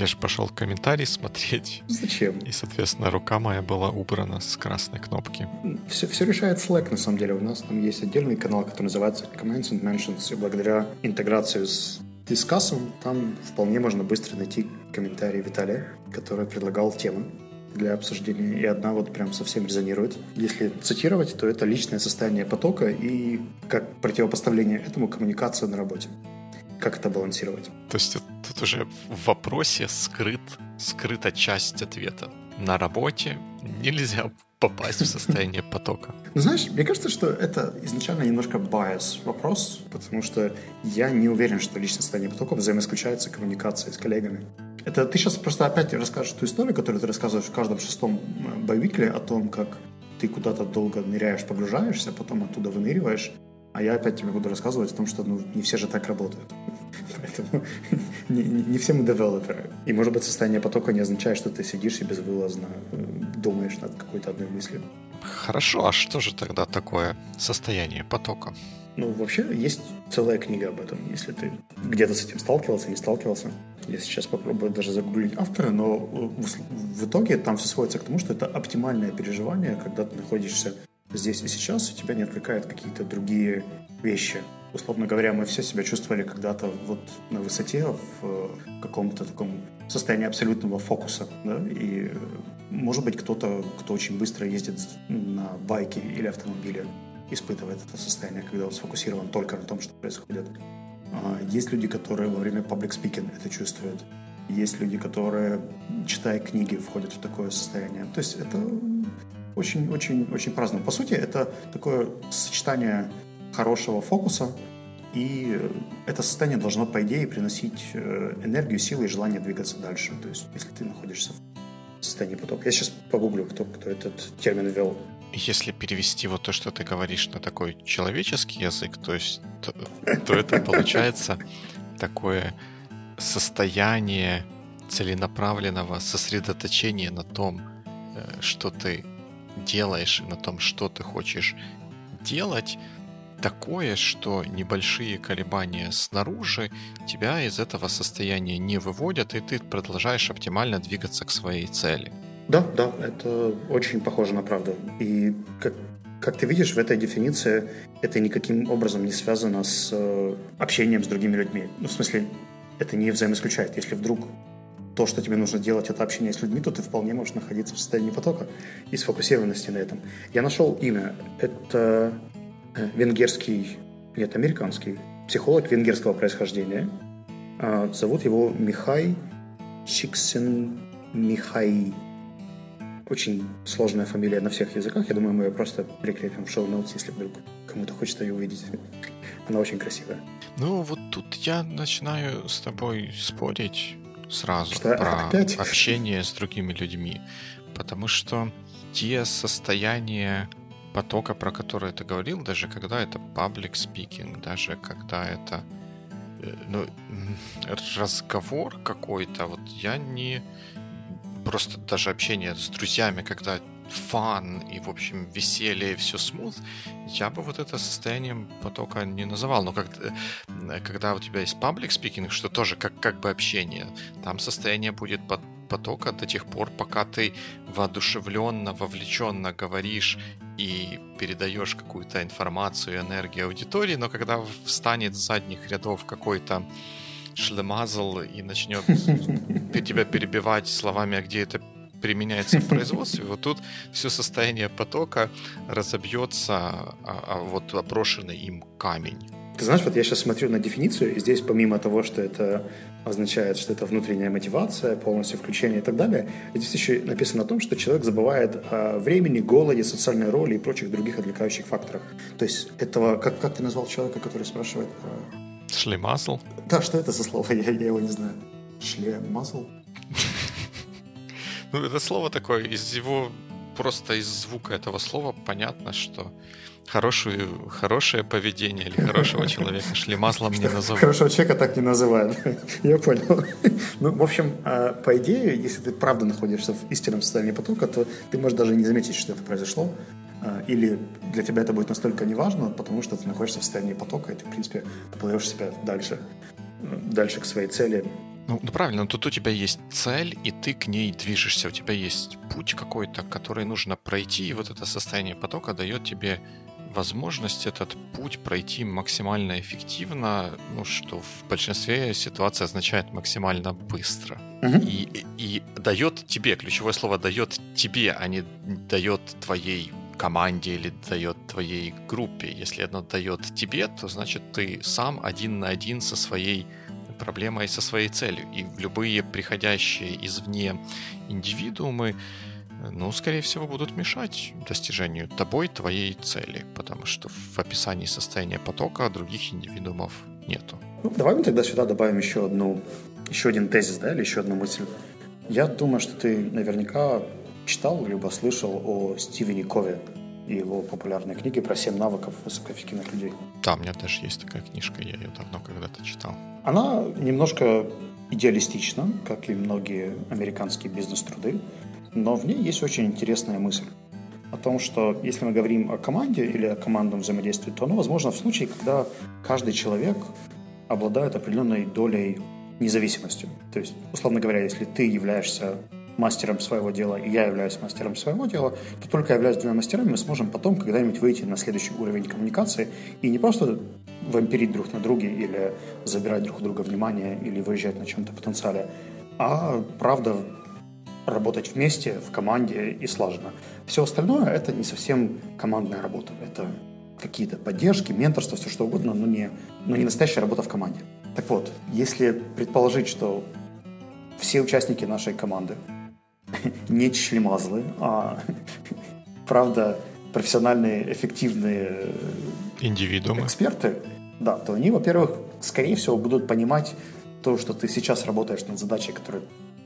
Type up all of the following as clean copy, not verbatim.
Я же пошел в комментарии смотреть. Зачем? И, соответственно, рука моя была убрана с красной кнопки. Все решает Slack, на самом деле. У нас там есть отдельный канал, который называется Comments and Mentions, и благодаря интеграции с Discuss'ом там вполне можно быстро найти комментарии Виталия, который предлагал темы для обсуждения, и одна вот прям совсем резонирует. Если цитировать, то это личное состояние потока и как противопоставление этому коммуникация на работе. Как это балансировать? То есть тут уже в вопросе скрыта часть ответа. На работе нельзя попасть в состояние потока. Ну, знаешь, мне кажется, что это изначально немножко bias вопрос, потому что я не уверен, что личное состояние потока взаимоисключается коммуникацией с коллегами. Это ты сейчас просто опять расскажешь ту историю, которую ты рассказываешь в каждом шестом Biweekly, о том, как ты куда-то долго ныряешь, погружаешься, потом оттуда выныриваешь, а я опять тебе буду рассказывать о том, что не все же так работают. Поэтому не все мы девелоперы. И, может быть, состояние потока не означает, что ты сидишь и безвылазно думаешь над какой-то одной мыслью. Хорошо, а что же тогда такое состояние потока? Ну, вообще, есть целая книга об этом, если ты где-то с этим сталкивался, не сталкивался. Я сейчас попробую даже загуглить автора, но в итоге там все сводится к тому, что это оптимальное переживание, когда ты находишься здесь и сейчас, и тебя не отвлекают какие-то другие вещи. Условно говоря, мы все себя чувствовали когда-то вот на высоте, в каком-то таком состоянии абсолютного фокуса, да? И, может быть, кто-то, кто очень быстро ездит на байке или автомобиле, испытывает это состояние, когда он сфокусирован только на том, что происходит. Есть люди, которые во время паблик-спикинга это чувствуют. Есть люди, которые, читая книги, входят в такое состояние. То есть это очень-очень-очень праздно. По сути, это такое сочетание хорошего фокуса, и это состояние должно, по идее, приносить энергию, силы и желание двигаться дальше. То есть если ты находишься в состоянии потока. Я сейчас погуглю, кто этот термин ввел. Если перевести вот то, что ты говоришь, на такой человеческий язык, то есть, то это получается такое состояние целенаправленного сосредоточения на том, что ты делаешь, на том, что ты хочешь делать, такое, что небольшие колебания снаружи тебя из этого состояния не выводят, и ты продолжаешь оптимально двигаться к своей цели. Да, это очень похоже на правду. И как ты видишь, в этой дефиниции это никаким образом не связано с общением с другими людьми. Ну, в смысле, это не взаимоисключает. Если вдруг то, что тебе нужно делать, это общение с людьми, то ты вполне можешь находиться в состоянии потока и сфокусированности на этом. Я нашел имя. Это американский психолог венгерского происхождения. Зовут его Mikhail Csikszentmihalyi. Очень сложная фамилия на всех языках. Я думаю, мы ее просто прикрепим в шоу-ноутс, если вдруг кому-то хочется ее увидеть. Она очень красивая. Ну, вот тут я начинаю с тобой спорить сразу про общение с другими людьми. Потому что те состояния потока, про которые ты говорил, даже когда это паблик спикинг, даже когда это разговор какой-то, вот я не... Просто даже общение с друзьями, когда фан и, в общем, веселье, все смут, я бы вот это состоянием потока не называл. Но когда у тебя есть паблик спикинг, что тоже как бы общение, там состояние будет потока до тех пор, пока ты воодушевленно, вовлеченно говоришь и передаешь какую-то информацию, энергию аудитории, но когда встанет с задних рядов какой-то шлемазл и начнет тебя перебивать словами, а где это применяется в производстве, вот тут все состояние потока разобьется вот опрошенный им камень. Ты знаешь, вот я сейчас смотрю на дефиницию, и здесь помимо того, что это означает, что это внутренняя мотивация, полностью включение и так далее, здесь еще написано о том, что человек забывает о времени, голоде, социальной роли и прочих других отвлекающих факторах. То есть этого, как ты назвал человека, который спрашивает про... Шлемазл? Да, что это за слово? Я его не знаю. Шлемазл? Ну, это слово такое, из звука этого слова понятно, что хорошее поведение или хорошего человека шлемазлом не назовут. Хорошего человека так не называют. Я понял. Ну, в общем, по идее, если ты правда находишься в истинном состоянии потока, то ты можешь даже не заметить, что это произошло. Или для тебя это будет настолько неважно, потому что ты находишься в состоянии потока, и ты, в принципе, поплывешь себя дальше к своей цели, Ну, правильно, тут у тебя есть цель, и ты к ней движешься. У тебя есть путь какой-то, который нужно пройти, и вот это состояние потока дает тебе возможность этот путь пройти максимально эффективно, ну, что в большинстве ситуаций означает максимально быстро. Угу. И дает тебе, ключевое слово дает тебе, а не дает твоей команде или дает твоей группе. Если оно дает тебе, то значит ты сам один на один со своей проблемой, со своей целью. И любые приходящие извне индивидуумы, ну, скорее всего, будут мешать достижению тобой твоей цели, потому что в описании состояния потока других индивидуумов нету. Ну, давай мы тогда сюда добавим еще один тезис, да, или еще одну мысль. Я думаю, что ты наверняка читал либо слышал о Стивене Кове и его популярной книге про 7 навыков высокоэффективных людей. Да, у меня даже есть такая книжка, я ее давно когда-то читал. Она немножко идеалистична, как и многие американские бизнес-труды, но в ней есть очень интересная мысль о том, что если мы говорим о команде или о командном взаимодействии, то оно возможно в случае, когда каждый человек обладает определенной долей независимости. То есть, условно говоря, если ты являешься мастером своего дела, и я являюсь мастером своего дела, то только являясь двумя мастерами, мы сможем потом когда-нибудь выйти на следующий уровень коммуникации и не просто вампирить друг на друге или забирать друг у друга внимание или выезжать на чем-то потенциале, а правда работать вместе, в команде и слаженно. Все остальное — это не совсем командная работа. Это какие-то поддержки, менторство, все что угодно, но не настоящая работа в команде. Так вот, если предположить, что все участники нашей команды не члемазлы, а правда профессиональные, эффективные индивидуумы, эксперты, да, то они, во-первых, скорее всего, будут понимать то, что ты сейчас работаешь над задачей, которая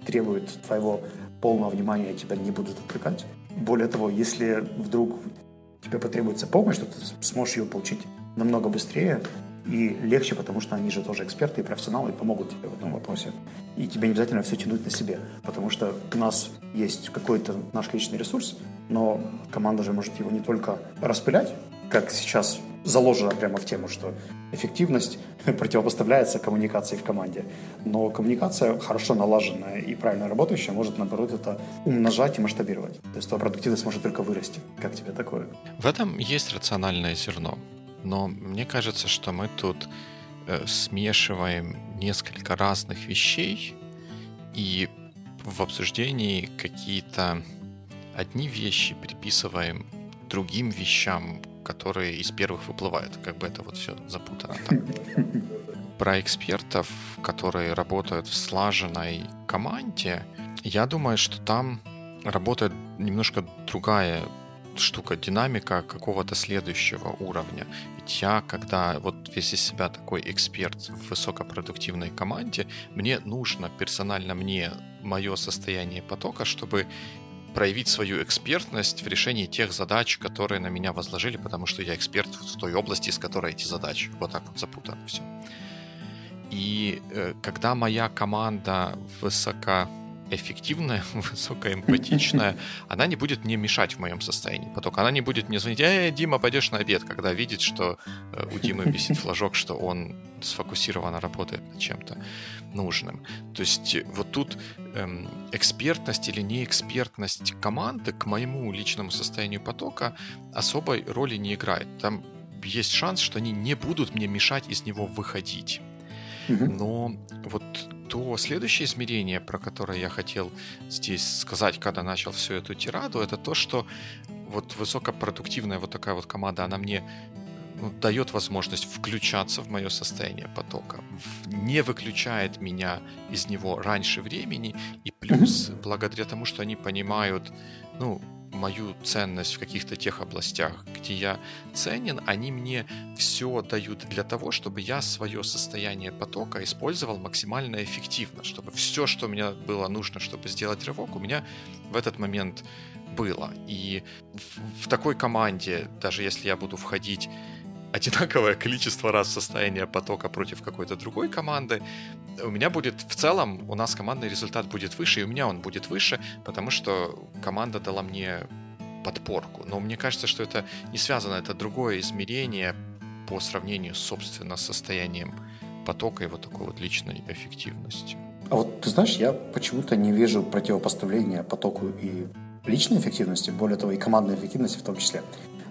требует твоего полного внимания, тебя не будут отвлекать. Более того, если вдруг тебе потребуется помощь, то ты сможешь ее получить намного быстрее и легче, потому что они же тоже эксперты и профессионалы, и помогут тебе в этом вопросе. И тебе не обязательно все тянуть на себе, потому что у нас есть какой-то наш личный ресурс, но команда же может его не только распылять, как сейчас заложено прямо в тему, что эффективность противопоставляется коммуникации в команде. Но коммуникация, хорошо налаженная и правильно работающая, может, наоборот, это умножать и масштабировать. То есть твоя продуктивность может только вырасти. Как тебе такое? В этом есть рациональное зерно. Но мне кажется, что мы тут смешиваем несколько разных вещей, и в обсуждении какие-то одни вещи приписываем другим вещам, которые из первых выплывают. Как бы это вот все запутано там. Про экспертов, которые работают в слаженной команде, я думаю, что там работает немножко другая штука, динамика какого-то следующего уровня. Ведь я, когда вот весь из себя такой эксперт в высокопродуктивной команде, мне нужно, персонально мне, мое состояние потока, чтобы проявить свою экспертность в решении тех задач, которые на меня возложили, потому что я эксперт в той области, из которой эти задачи. Вот так вот запутано все. И когда моя команда высокоэффективная, высокоэмпатичная, она не будет мне мешать в моем состоянии потока. Она не будет мне звонить: Дима, пойдешь на обед, когда видит, что у Димы висит флажок, что он сфокусированно работает над чем-то нужным. То есть вот тут экспертность или неэкспертность команды к моему личному состоянию потока особой роли не играет. Там есть шанс, что они не будут мне мешать из него выходить. Но вот то следующее измерение, про которое я хотел здесь сказать, когда начал всю эту тираду, это то, что вот высокопродуктивная вот такая вот команда, она мне дает возможность включаться в мое состояние потока, не выключает меня из него раньше времени, и плюс, благодаря тому, что они понимают, мою ценность в каких-то тех областях, где я ценен, они мне все дают для того, чтобы я свое состояние потока использовал максимально эффективно, чтобы все, что мне было нужно, чтобы сделать рывок, у меня в этот момент было. И в такой команде, даже если я буду входить одинаковое количество раз в состояние потока против какой-то другой команды, у меня будет в целом, у нас командный результат будет выше, и у меня он будет выше, потому что команда дала мне подпорку. Но мне кажется, что это не связано, это другое измерение по сравнению, собственно, с состоянием потока и вот такой вот личной эффективностью. А вот ты знаешь, я почему-то не вижу противопоставления потоку и личной эффективности, более того, и командной эффективности в том числе.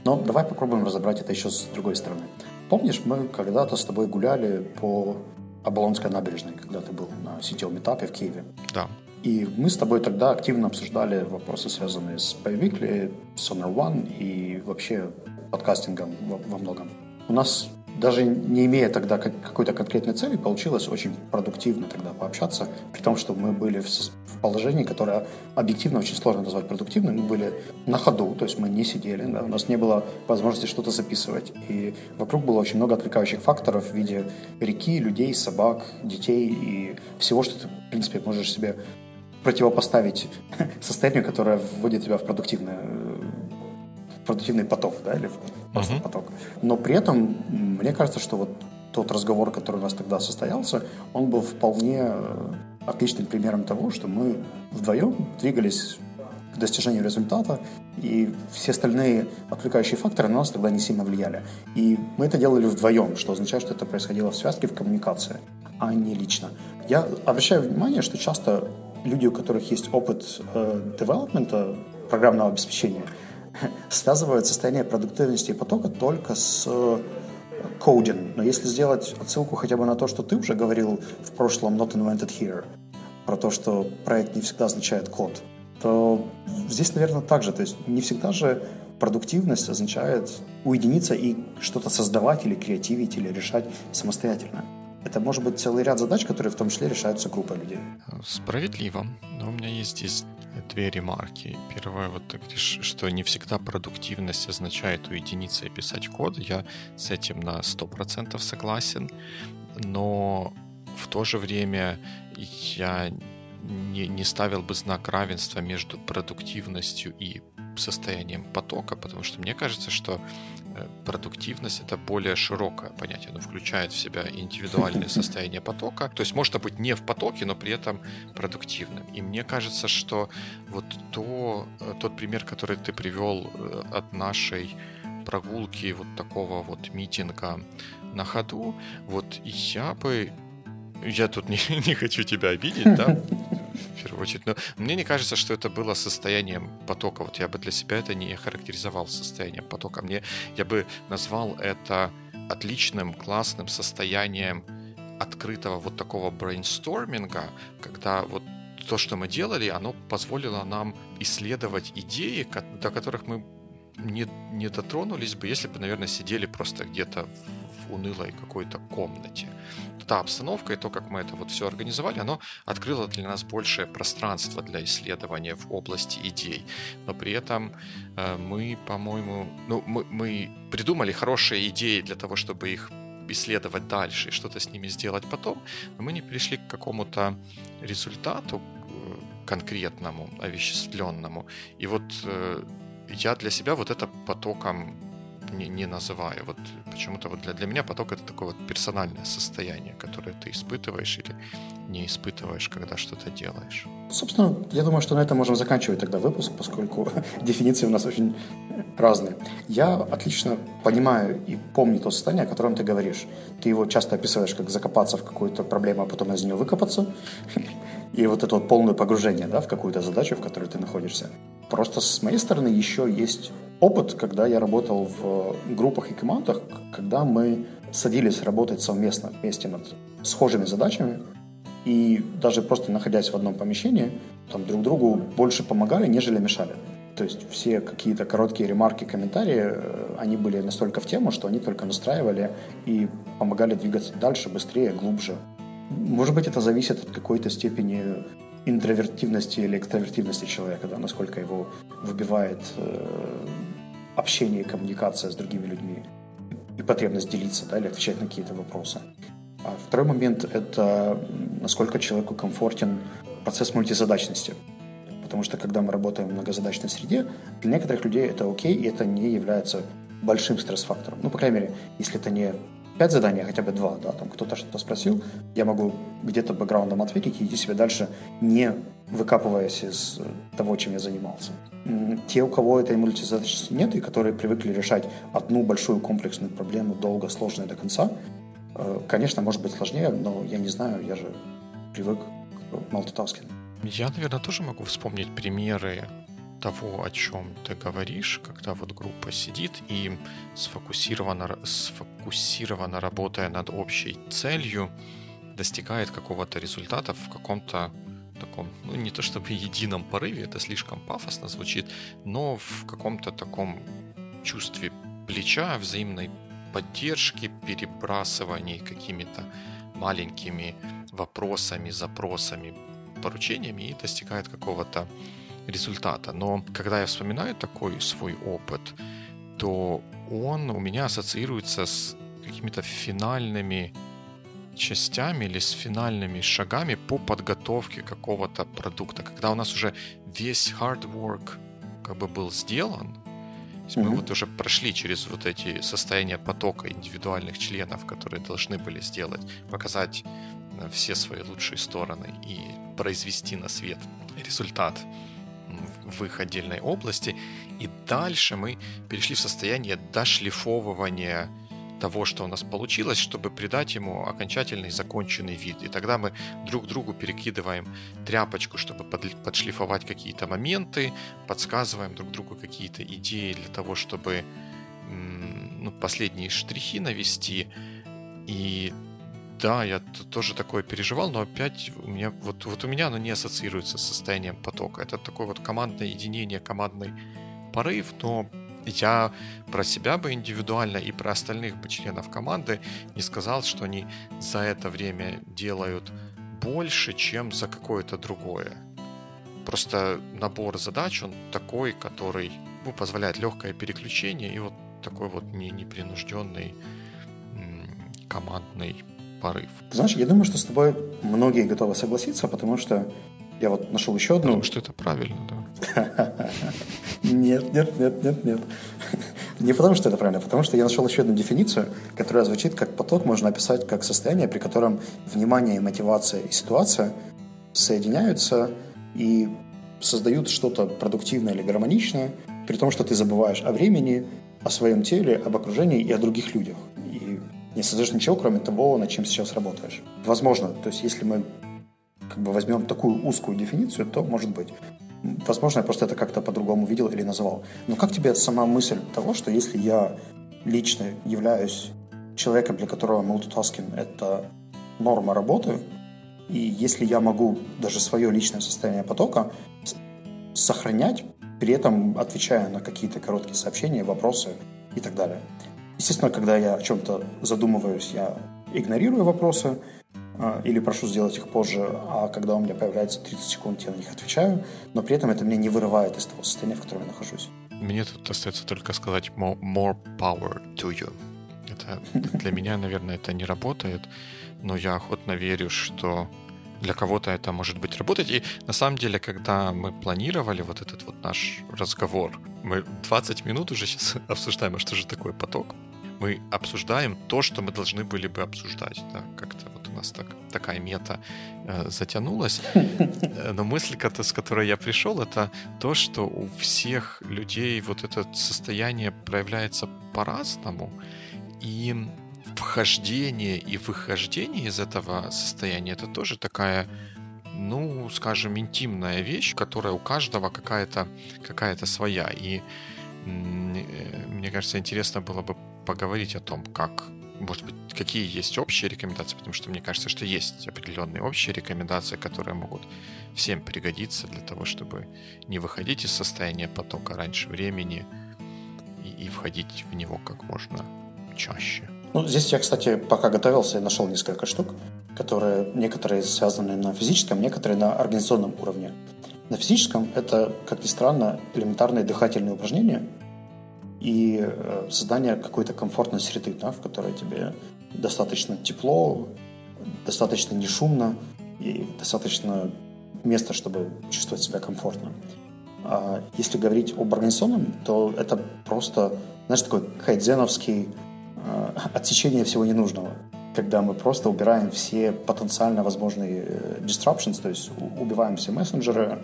Но давай попробуем разобрать это еще с другой стороны. Помнишь, мы когда-то с тобой гуляли по Оболонской набережной, когда ты был на CTO-mitap в Киеве? Да. И мы с тобой тогда активно обсуждали вопросы, связанные с Biweekly, Sonar One и вообще подкастингом во многом. У нас, даже не имея тогда какой-то конкретной цели, получилось очень продуктивно тогда пообщаться, при том, что мы были в положении, которое объективно очень сложно назвать продуктивным. Мы были на ходу, то есть мы не сидели, да, у нас не было возможности что-то записывать. И вокруг было очень много отвлекающих факторов в виде реки, людей, собак, детей и всего, что ты, в принципе, можешь себе противопоставить состоянию, которое вводит тебя в продуктивный поток, да, или в просто поток. Но при этом, мне кажется, что вот тот разговор, который у нас тогда состоялся, он был вполне отличным примером того, что мы вдвоем двигались к достижению результата, и все остальные отвлекающие факторы на нас тогда не сильно влияли. И мы это делали вдвоем, что означает, что это происходило в связке, в коммуникации, а не лично. Я обращаю внимание, что часто люди, у которых есть опыт девелопмента, программного обеспечения, связывают состояние продуктивности и потока только с кодинг. Но если сделать отсылку хотя бы на то, что ты уже говорил в прошлом Not Invented Here, про то, что проект не всегда означает код, то здесь, наверное, так же. То есть не всегда же продуктивность означает уединиться и что-то создавать или креативить, или решать самостоятельно. Это может быть целый ряд задач, которые в том числе решаются группой людей. Справедливо. Но у меня есть здесь две ремарки. Первое, вот ты говоришь, что не всегда продуктивность означает уединиться и писать код. Я с этим на 100% согласен. Но в то же время я не ставил бы знак равенства между продуктивностью и состоянием потока, потому что мне кажется, что продуктивность — это более широкое понятие, оно включает в себя индивидуальное состояние потока, то есть можно быть не в потоке, но при этом продуктивным. И мне кажется, что вот тот пример, который ты привел от нашей прогулки, вот такого вот митинга на ходу, вот я тут не хочу тебя обидеть, да, в первую очередь, но мне не кажется, что это было состоянием потока. Вот я бы для себя это не характеризовал состоянием потока. Я бы назвал это отличным, классным состоянием открытого вот такого брейнсторминга, когда вот то, что мы делали, оно позволило нам исследовать идеи, до которых мы не дотронулись бы, если бы, наверное, сидели просто где-то в унылой какой-то комнате. Та обстановка и то, как мы это вот все организовали, оно открыло для нас большее пространство для исследования в области идей. Но при этом мы, по-моему, мы придумали хорошие идеи для того, чтобы их исследовать дальше и что-то с ними сделать потом, но мы не пришли к какому-то результату конкретному, овеществленному. И вот я для себя вот это потоком не называю. Вот почему-то вот для меня поток — это такое вот персональное состояние, которое ты испытываешь или не испытываешь, когда что-то делаешь. Собственно, я думаю, что на этом можем заканчивать тогда выпуск, поскольку дефиниции у нас очень разные. Я отлично понимаю и помню то состояние, о котором ты говоришь. Ты его часто описываешь как закопаться в какую-то проблему, а потом из нее выкопаться. И вот это вот полное погружение, да, в какую-то задачу, в которой ты находишься. Просто с моей стороны еще есть опыт, когда я работал в группах и командах, когда мы садились работать совместно, вместе над схожими задачами, и даже просто находясь в одном помещении, там друг другу больше помогали, нежели мешали. То есть все какие-то короткие ремарки, комментарии, они были настолько в тему, что они только настраивали и помогали двигаться дальше, быстрее, глубже. Может быть, это зависит от какой-то степени интровертивности или экстравертивности человека, да, насколько его выбивает общение и коммуникация с другими людьми и потребность делиться, да, или отвечать на какие-то вопросы. А второй момент – это насколько человеку комфортен процесс мультизадачности. Потому что, когда мы работаем в многозадачной среде, для некоторых людей это окей, и это не является большим стресс-фактором. Ну, по крайней мере, если это не 5 заданий, а хотя бы 2, да, там кто-то что-то спросил, я могу где-то бэкграундом ответить и идти себе дальше, не выкапываясь из того, чем я занимался. Те, у кого этой мультизадачности нет, и которые привыкли решать одну большую комплексную проблему, долго, сложную до конца, конечно, может быть сложнее, но я не знаю, я же привык multitasking. Я, наверное, тоже могу вспомнить примеры того, о чем ты говоришь, когда вот группа сидит и сфокусированно работая над общей целью, достигает какого-то результата в каком-то таком, ну не то чтобы едином порыве, это слишком пафосно звучит, но в каком-то таком чувстве плеча, взаимной поддержки, перебрасывании какими-то маленькими вопросами, запросами, поручениями и достигает какого-то результата. Но когда я вспоминаю такой свой опыт, то он у меня ассоциируется с какими-то финальными частями или с финальными шагами по подготовке какого-то продукта. Когда у нас уже весь hard work как бы был сделан, мы вот уже прошли через вот эти состояния потока индивидуальных членов, которые должны были сделать, показать все свои лучшие стороны и произвести на свет результат в их отдельной области. И дальше мы перешли в состояние дошлифовывания того, что у нас получилось, чтобы придать ему окончательный законченный вид. И тогда мы друг другу перекидываем тряпочку, чтобы подшлифовать какие-то моменты, подсказываем друг другу какие-то идеи для того, чтобы последние штрихи навести. И да, я тоже такое переживал, но опять у меня, вот у меня оно не ассоциируется с состоянием потока. Это такое вот командное единение, командный порыв, но я про себя бы индивидуально и про остальных бы членов команды не сказал, что они за это время делают больше, чем за какое-то другое. Просто набор задач, он такой, который позволяет легкое переключение и вот такой вот непринужденный командный порыв. Знаешь, я думаю, что с тобой многие готовы согласиться, потому что я вот нашел еще одну... Потому что это правильно, да. Нет. Не потому что это правильно, а потому что я нашел еще одну дефиницию, которая звучит как поток, можно описать как состояние, при котором внимание, мотивация и ситуация соединяются и создают что-то продуктивное или гармоничное, при том, что ты забываешь о времени, о своем теле, об окружении и о других людях. И не создаешь ничего, кроме того, над чем сейчас работаешь. Возможно, то есть если мы возьмем такую узкую дефиницию, то, может быть, возможно, я просто это как-то по-другому видел или называл. Но как тебе сама мысль того, что если я лично являюсь человеком, для которого multitasking – это норма работы, и если я могу даже свое личное состояние потока сохранять, при этом отвечая на какие-то короткие сообщения, вопросы и так далее. Естественно, когда я о чем-то задумываюсь, я игнорирую вопросы, или прошу сделать их позже, а когда у меня появляется 30 секунд, я на них отвечаю, но при этом это меня не вырывает из того состояния, в котором я нахожусь. Мне тут остается только сказать more power to you. Это для меня, наверное, это не работает, но я охотно верю, что для кого-то это может быть работать. И на самом деле, когда мы планировали вот этот вот наш разговор, мы 20 минут уже сейчас обсуждаем, а что же такое поток? Мы обсуждаем то, что мы должны были бы обсуждать. Да? Как-то вот у нас такая мета затянулась. Но мысль, с которой я пришел, это то, что у всех людей вот это состояние проявляется по-разному. И вхождение и выхождение из этого состояния — это тоже такая, скажем, интимная вещь, которая у каждого какая-то своя. И мне кажется, интересно было бы поговорить о том, как, может быть, какие есть общие рекомендации, потому что мне кажется, что есть определенные общие рекомендации, которые могут всем пригодиться для того, чтобы не выходить из состояния потока раньше времени и входить в него как можно чаще. Здесь я, кстати, пока готовился, я нашел несколько штук, которые некоторые связаны на физическом, некоторые на организационном уровне. На физическом это, как ни странно, элементарные дыхательные упражнения и создание какой-то комфортной среды, да, в которой тебе достаточно тепло, достаточно не шумно и достаточно места, чтобы чувствовать себя комфортно. А если говорить об организационном, то это просто, знаешь, такой кайдзеновский отсечение всего ненужного, когда мы просто убираем все потенциально возможные disruptions, то есть убиваем все мессенджеры,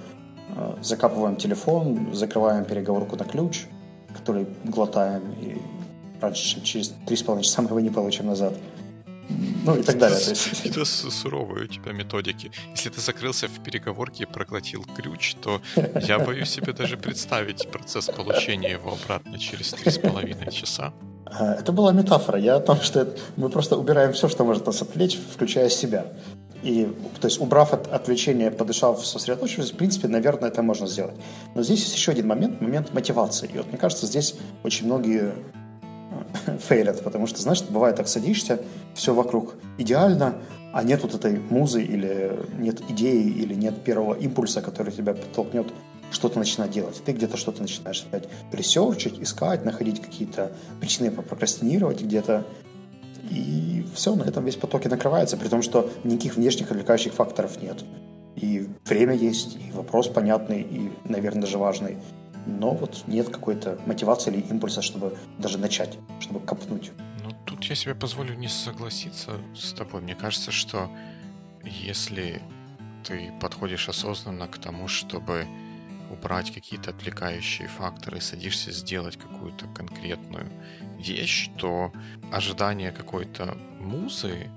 закапываем телефон, закрываем переговорку на ключ, который глотаем, и раньше, чем через 3,5 часа мы его не получим назад. Ну и так далее. Это суровые у тебя методики. Если ты закрылся в переговорке и проглотил ключ, то я боюсь себе даже представить процесс получения его обратно через 3,5 часа. Это была метафора. Я о том, что мы просто убираем все, что может нас отвлечь, включая себя. И, то есть, убрав отвлечение, подышав, сосредоточившись, в принципе, наверное, это можно сделать. Но здесь есть еще один момент, момент мотивации. И вот, мне кажется, здесь очень многие фейлят, потому что, знаешь, бывает так, садишься, все вокруг идеально, а нет вот этой музы, или нет идеи, или нет первого импульса, который тебя подтолкнет что-то начинать делать. Ты где-то что-то начинаешь опять ресерчить, искать, находить какие-то причины попрокрастинировать где-то. И все, на этом весь поток и накрывается, при том, что никаких внешних отвлекающих факторов нет. И время есть, и вопрос понятный, и, наверное, даже важный. Но вот нет какой-то мотивации или импульса, чтобы даже начать, чтобы копнуть. Ну, тут я себе позволю не согласиться с тобой. Мне кажется, что если ты подходишь осознанно к тому, чтобы убрать какие-то отвлекающие факторы, садишься сделать какую-то конкретную вещь, то ожидание какой-то музы,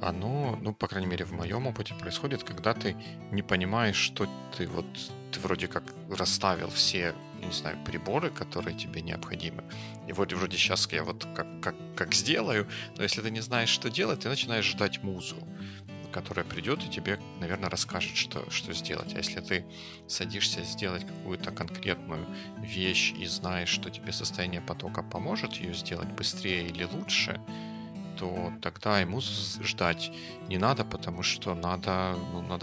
оно, ну, по крайней мере, в моем опыте происходит, когда ты не понимаешь, что ты вот, ты вроде как расставил все, не знаю, приборы, которые тебе необходимы. И вроде сейчас я вот как сделаю, но если ты не знаешь, что делать, ты начинаешь ждать музу, которая придет и тебе, наверное, расскажет, что сделать. А если ты садишься сделать какую-то конкретную вещь и знаешь, что тебе состояние потока поможет ее сделать быстрее или лучше, то тогда ему ждать не надо, потому что надо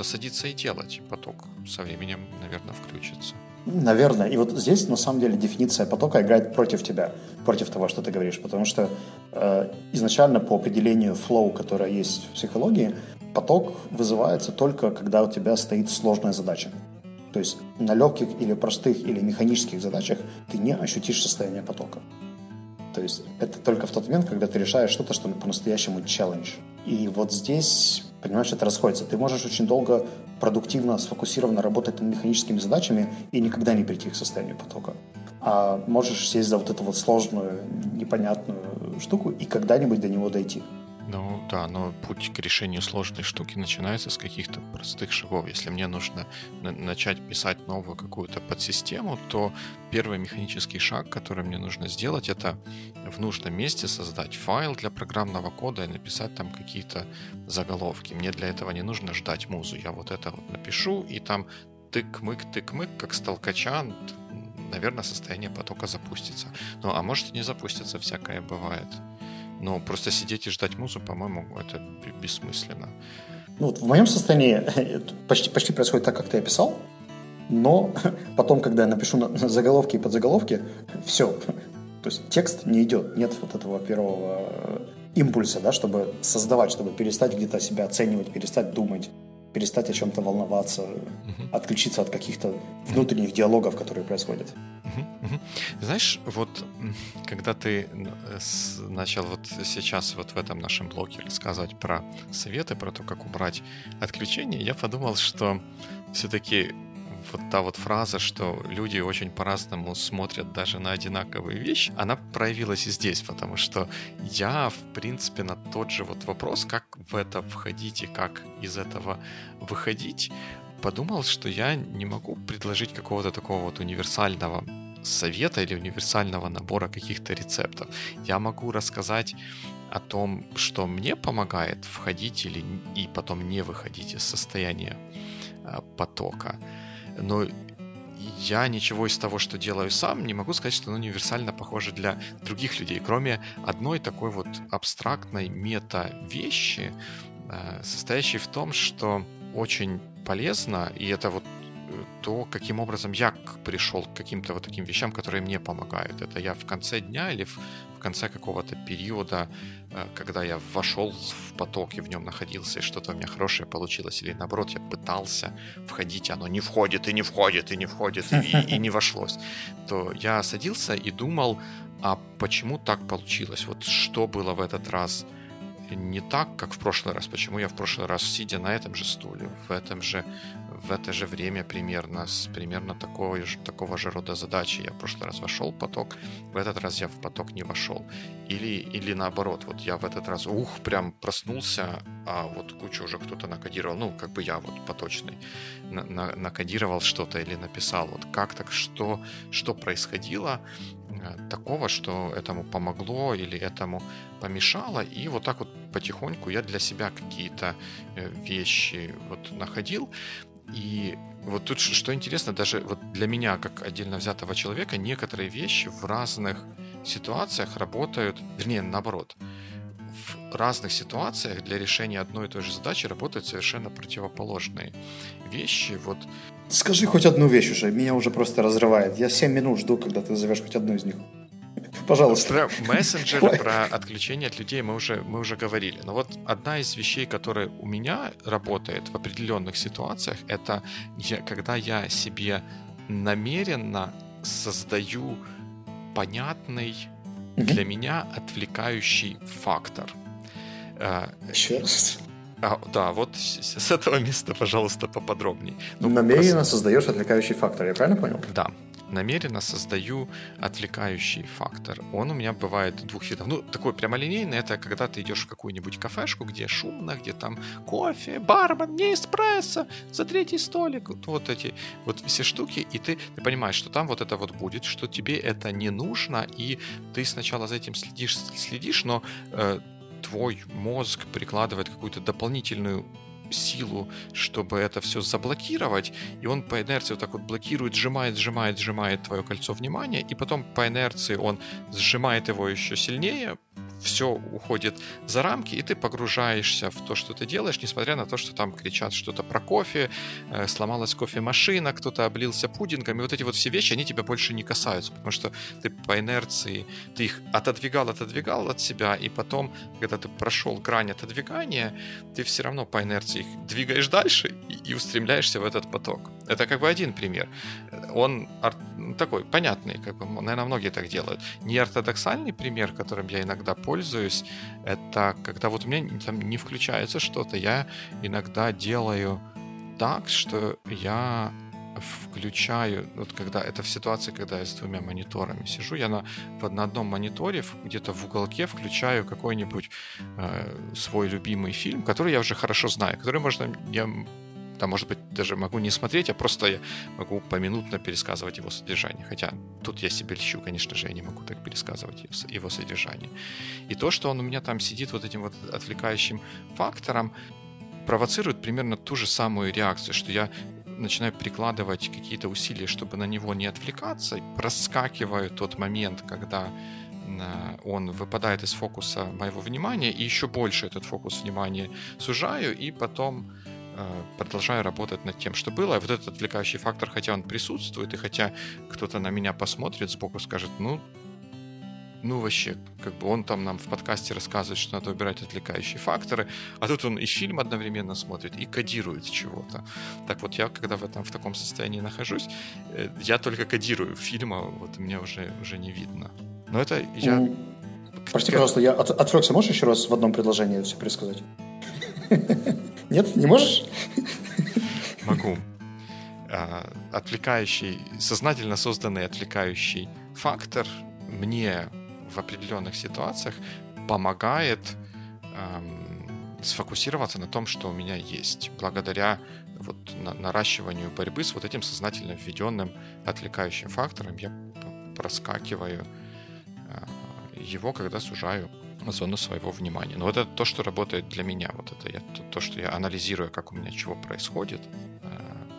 садиться и делать. Поток со временем, наверное, включится. Наверное. И вот здесь, на самом деле, дефиниция потока играет против тебя, против того, что ты говоришь. Потому что изначально по определению flow, которое есть в психологии, поток вызывается только, когда у тебя стоит сложная задача. То есть на легких или простых или механических задачах ты не ощутишь состояние потока. То есть это только в тот момент, когда ты решаешь что-то, что по-настоящему челлендж. И вот здесь, понимаешь, это расходится. Ты можешь очень долго, продуктивно, сфокусированно работать над механическими задачами и никогда не прийти к состоянию потока. А можешь сесть за вот эту вот сложную, непонятную штуку и когда-нибудь до него дойти. Ну да, но путь к решению сложной штуки начинается с каких-то простых шагов. Если мне нужно начать писать новую какую-то подсистему, то первый механический шаг, который мне нужно сделать, это в нужном месте создать файл для программного кода и написать там какие-то заголовки. Мне для этого не нужно ждать музу. Я вот это вот напишу, и там тык-мык, как с толкача, наверное, состояние потока запустится. Ну а может и не запустится, всякое бывает. Но просто сидеть и ждать музу, по-моему, это бессмысленно. Ну, вот в моем состоянии почти происходит так, как ты описал, но потом, когда я напишу на заголовки и подзаголовки, все. То есть текст не идет, нет вот этого первого импульса, да, чтобы создавать, чтобы перестать где-то себя оценивать, перестать думать, перестать о чем-то волноваться, отключиться от каких-то внутренних диалогов, которые происходят. Знаешь, вот когда ты начал вот сейчас вот в этом нашем блоге рассказывать про советы, про то, как убрать отключение, я подумал, что все-таки вот та вот фраза, что люди очень по-разному смотрят даже на одинаковые вещи, она проявилась и здесь, потому что я, в принципе, на тот же вот вопрос, как в это входить и как из этого выходить, подумал, что я не могу предложить какого-то такого вот универсального совета или универсального набора каких-то рецептов. Я могу рассказать о том, что мне помогает входить или и потом не выходить из состояния потока. Но я ничего из того, что делаю сам, не могу сказать, что оно универсально похоже для других людей, кроме одной такой вот абстрактной мета-вещи, состоящей в том, что очень полезно, и это вот то, каким образом я пришел к каким-то вот таким вещам, которые мне помогают. Это я в конце дня или в конце какого-то периода, когда я вошел в поток и в нем находился, и что-то у меня хорошее получилось, или наоборот, я пытался входить, оно не входит, и не входит, и не входит, и не вошлось. То я садился и думал, а почему так получилось? Вот что было в этот раз не так, как в прошлый раз. Почему я в прошлый раз, сидя на этом же стуле, в это же время примерно, с примерно такого же рода задачи я в прошлый раз вошел в поток, в этот раз я в поток не вошел. Или наоборот, вот я в этот раз, прям проснулся, а вот кучу уже кто-то накодировал, я вот поточный, накодировал что-то или написал, вот как так, что происходило такого, что этому помогло или этому помешало, и вот так вот потихоньку я для себя какие-то вещи вот находил, и вот тут, что интересно, даже вот для меня, как отдельно взятого человека, некоторые вещи в разных ситуациях работают, вернее, наоборот, в разных ситуациях для решения одной и той же задачи работают совершенно противоположные вещи. Вот. Скажи хоть одну вещь уже, меня уже просто разрывает. Я 7 минут жду, когда ты назовешь хоть одну из них. Пожалуйста. Про мессенджеры, про отключение от людей мы уже говорили. Но вот одна из вещей, которая у меня работает в определенных ситуациях, это когда я себе намеренно создаю понятный для меня отвлекающий фактор. Черт. Да, вот с этого места, пожалуйста, поподробнее. Намеренно создаешь отвлекающий фактор, я правильно понял? Да. Намеренно создаю отвлекающий фактор. Он у меня бывает двух видов. Такой прямолинейный, это когда ты идешь в какую-нибудь кафешку, где шумно, где там кофе, бармен, мне эспрессо, за третий столик. Вот эти вот все штуки. И ты понимаешь, что там вот это вот будет, что тебе это не нужно, и ты сначала за этим следишь, но твой мозг прикладывает какую-то дополнительную силу, чтобы это все заблокировать, и он по инерции вот так вот блокирует, сжимает твое кольцо внимания, и потом по инерции он сжимает его еще сильнее, все уходит за рамки, и ты погружаешься в то, что ты делаешь, несмотря на то, что там кричат что-то про кофе, сломалась кофемашина, кто-то облился пудингом, и вот эти вот все вещи, они тебя больше не касаются, потому что ты по инерции, ты их отодвигал от себя, и потом, когда ты прошел грань отодвигания, ты все равно по инерции их двигаешь дальше и устремляешься в этот поток. Это как бы один пример. Он такой понятный, как бы, наверное, многие так делают. Неортодоксальный пример, которым я иногда пользуюсь, это когда вот у меня там не включается что-то, я иногда делаю так, что я включаю, вот когда это в ситуации, когда я с двумя мониторами сижу, я на одном мониторе где-то в уголке включаю какой-нибудь свой любимый фильм, который я уже хорошо знаю, который там, может быть, даже могу не смотреть, а просто я могу поминутно пересказывать его содержание. Хотя тут я себе льщу, конечно же, я не могу так пересказывать его содержание. И то, что он у меня там сидит вот этим вот отвлекающим фактором, провоцирует примерно ту же самую реакцию, что я начинаю прикладывать какие-то усилия, чтобы на него не отвлекаться, проскакиваю тот момент, когда он выпадает из фокуса моего внимания, и еще больше этот фокус внимания сужаю, и потом продолжаю работать над тем, что было. И вот этот отвлекающий фактор, хотя он присутствует, и хотя кто-то на меня посмотрит сбоку, скажет, вообще, как бы он там нам в подкасте рассказывает, что надо убирать отвлекающие факторы, а тут он и фильм одновременно смотрит, и кодирует чего-то. Так вот я, когда в таком состоянии нахожусь, я только кодирую фильма, вот меня уже не видно. Но это я... Прости, пожалуйста, я отвлекся. Можешь еще раз в одном предложении все пересказать? Нет, не можешь? Могу. Сознательно созданный отвлекающий фактор мне в определенных ситуациях помогает сфокусироваться на том, что у меня есть, благодаря вот наращиванию борьбы с вот этим сознательно введенным отвлекающим фактором. Я проскакиваю его, когда сужаю зону своего внимания. Но вот это то, что работает для меня. Вот это то, что я анализирую, как у меня чего происходит,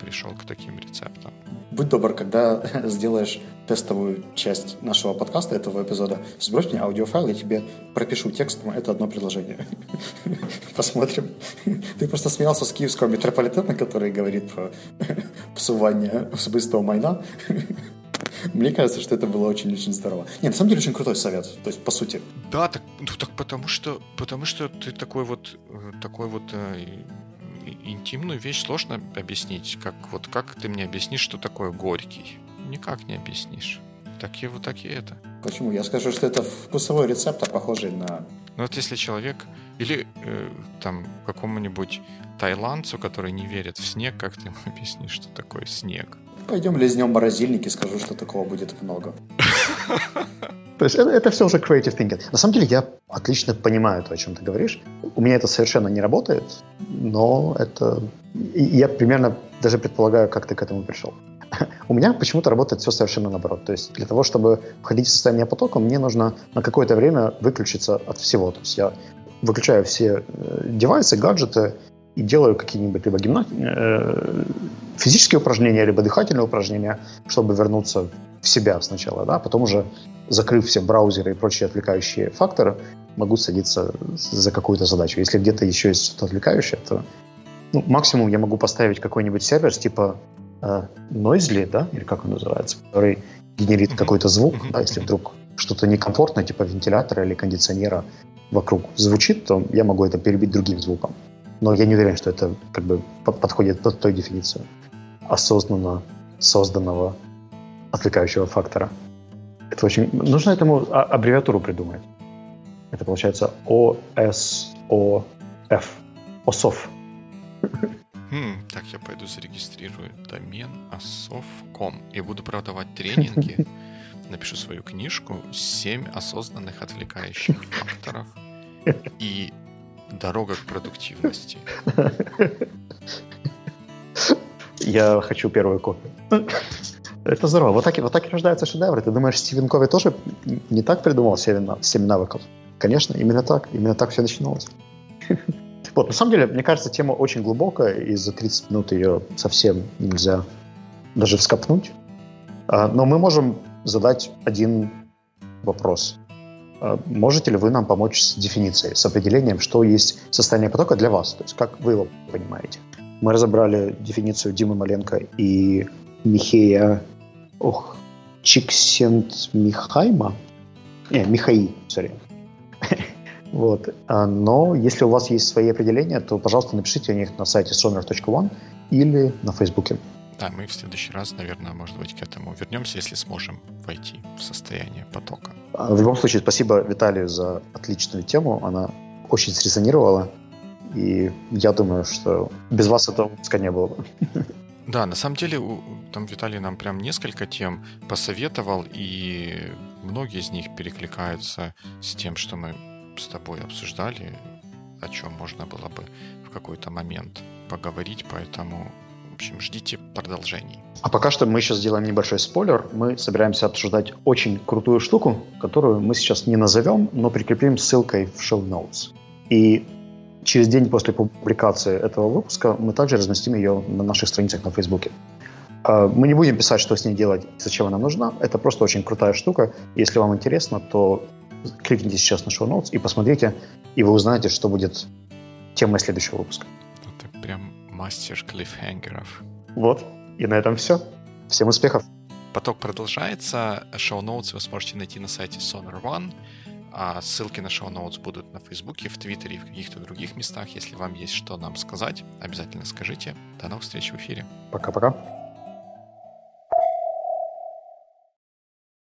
пришел к таким рецептам. Будь добр, когда сделаешь тестовую часть нашего подкаста, этого эпизода, сбрось мне аудиофайл, я тебе пропишу текстом это одно предложение. Посмотрим. Ты просто смеялся с киевского метрополитена, который говорит про всувание особистого майна. Мне кажется, что это было очень-очень здорово. Нет, на самом деле, очень крутой совет. То есть, по сути. Да, так потому что ты такой вот интимную вещь сложно объяснить. Как ты мне объяснишь, что такое горький? Никак не объяснишь. Так и это. Почему? Я скажу, что это вкусовой рецепт, похожий на... вот если человек... Или там какому-нибудь тайландцу, который не верит в снег, как ты ему объяснишь, что такое снег? Пойдем лизнем морозильник и скажу, что такого будет много. То есть это все уже creative thinking. На самом деле я отлично понимаю то, о чем ты говоришь. У меня это совершенно не работает, но это... Я примерно даже предполагаю, как ты к этому пришел. У меня почему-то работает все совершенно наоборот. То есть для того, чтобы входить в состояние потока, мне нужно на какое-то время выключиться от всего. То есть я выключаю все девайсы, гаджеты и делаю какие-нибудь либо физические упражнения, либо дыхательные упражнения, чтобы вернуться в себя сначала, да, потом уже, закрыв все браузеры и прочие отвлекающие факторы, могу садиться за какую-то задачу. Если где-то еще есть что-то отвлекающее, то максимум я могу поставить какой-нибудь сервер типа Noisli, да, или как он называется, который генерит какой-то звук, да, если вдруг что-то некомфортное, типа вентилятора или кондиционера вокруг звучит, то я могу это перебить другим звуком. Но я не уверен, что это как бы подходит под той дефиницию осознанно созданного отвлекающего фактора. Это очень... Нужно этому аббревиатуру придумать. Это получается OSOF. ОСОФ. Так, я пойду зарегистрирую домен osov.com и буду продавать тренинги. Напишу свою книжку «7 осознанных отвлекающих факторов» и «Дорога к продуктивности». Я хочу первую копию. Это здорово. Вот так и рождаются шедевры. Ты думаешь, Стивен Кови тоже не так придумал «Семь навыков»? Конечно, именно так. Именно так все начиналось. Вот, на самом деле, мне кажется, тема очень глубокая, и за 30 минут ее совсем нельзя даже вскопнуть. Но мы можем задать один вопрос. Можете ли вы нам помочь с дефиницией, с определением, что есть состояние потока для вас? То есть как вы его понимаете? Мы разобрали дефиницию Димы Маленко и Михея... Csikszentmihalyi? Вот. Но если у вас есть свои определения, то, пожалуйста, напишите о них на сайте sonar.one или на Фейсбуке. Да, мы в следующий раз, наверное, может быть, к этому вернемся, если сможем войти в состояние потока. В любом случае, спасибо Виталию за отличную тему. Она очень срезонировала. И я думаю, что без вас этого выпуска не было бы. Да, на самом деле, там Виталий нам прям несколько тем посоветовал, и многие из них перекликаются с тем, что мы с тобой обсуждали, о чем можно было бы в какой-то момент поговорить, поэтому, в общем, ждите продолжений. А пока что мы сейчас сделаем небольшой спойлер. Мы собираемся обсуждать очень крутую штуку, которую мы сейчас не назовем, но прикрепим ссылкой в show notes. И через день после публикации этого выпуска мы также разместим ее на наших страницах на Фейсбуке. Мы не будем писать, что с ней делать, зачем она нужна. Это просто очень крутая штука. Если вам интересно, то кликните сейчас на show notes и посмотрите, и вы узнаете, что будет темой следующего выпуска. Это прям мастер клиффхенгеров. Вот. И на этом все. Всем успехов. Поток продолжается. Show notes вы сможете найти на сайте Sonar One. А ссылки на show notes будут на Фейсбуке, в Твиттере и в каких-то других местах. Если вам есть что нам сказать, обязательно скажите. До новых встреч в эфире. Пока-пока.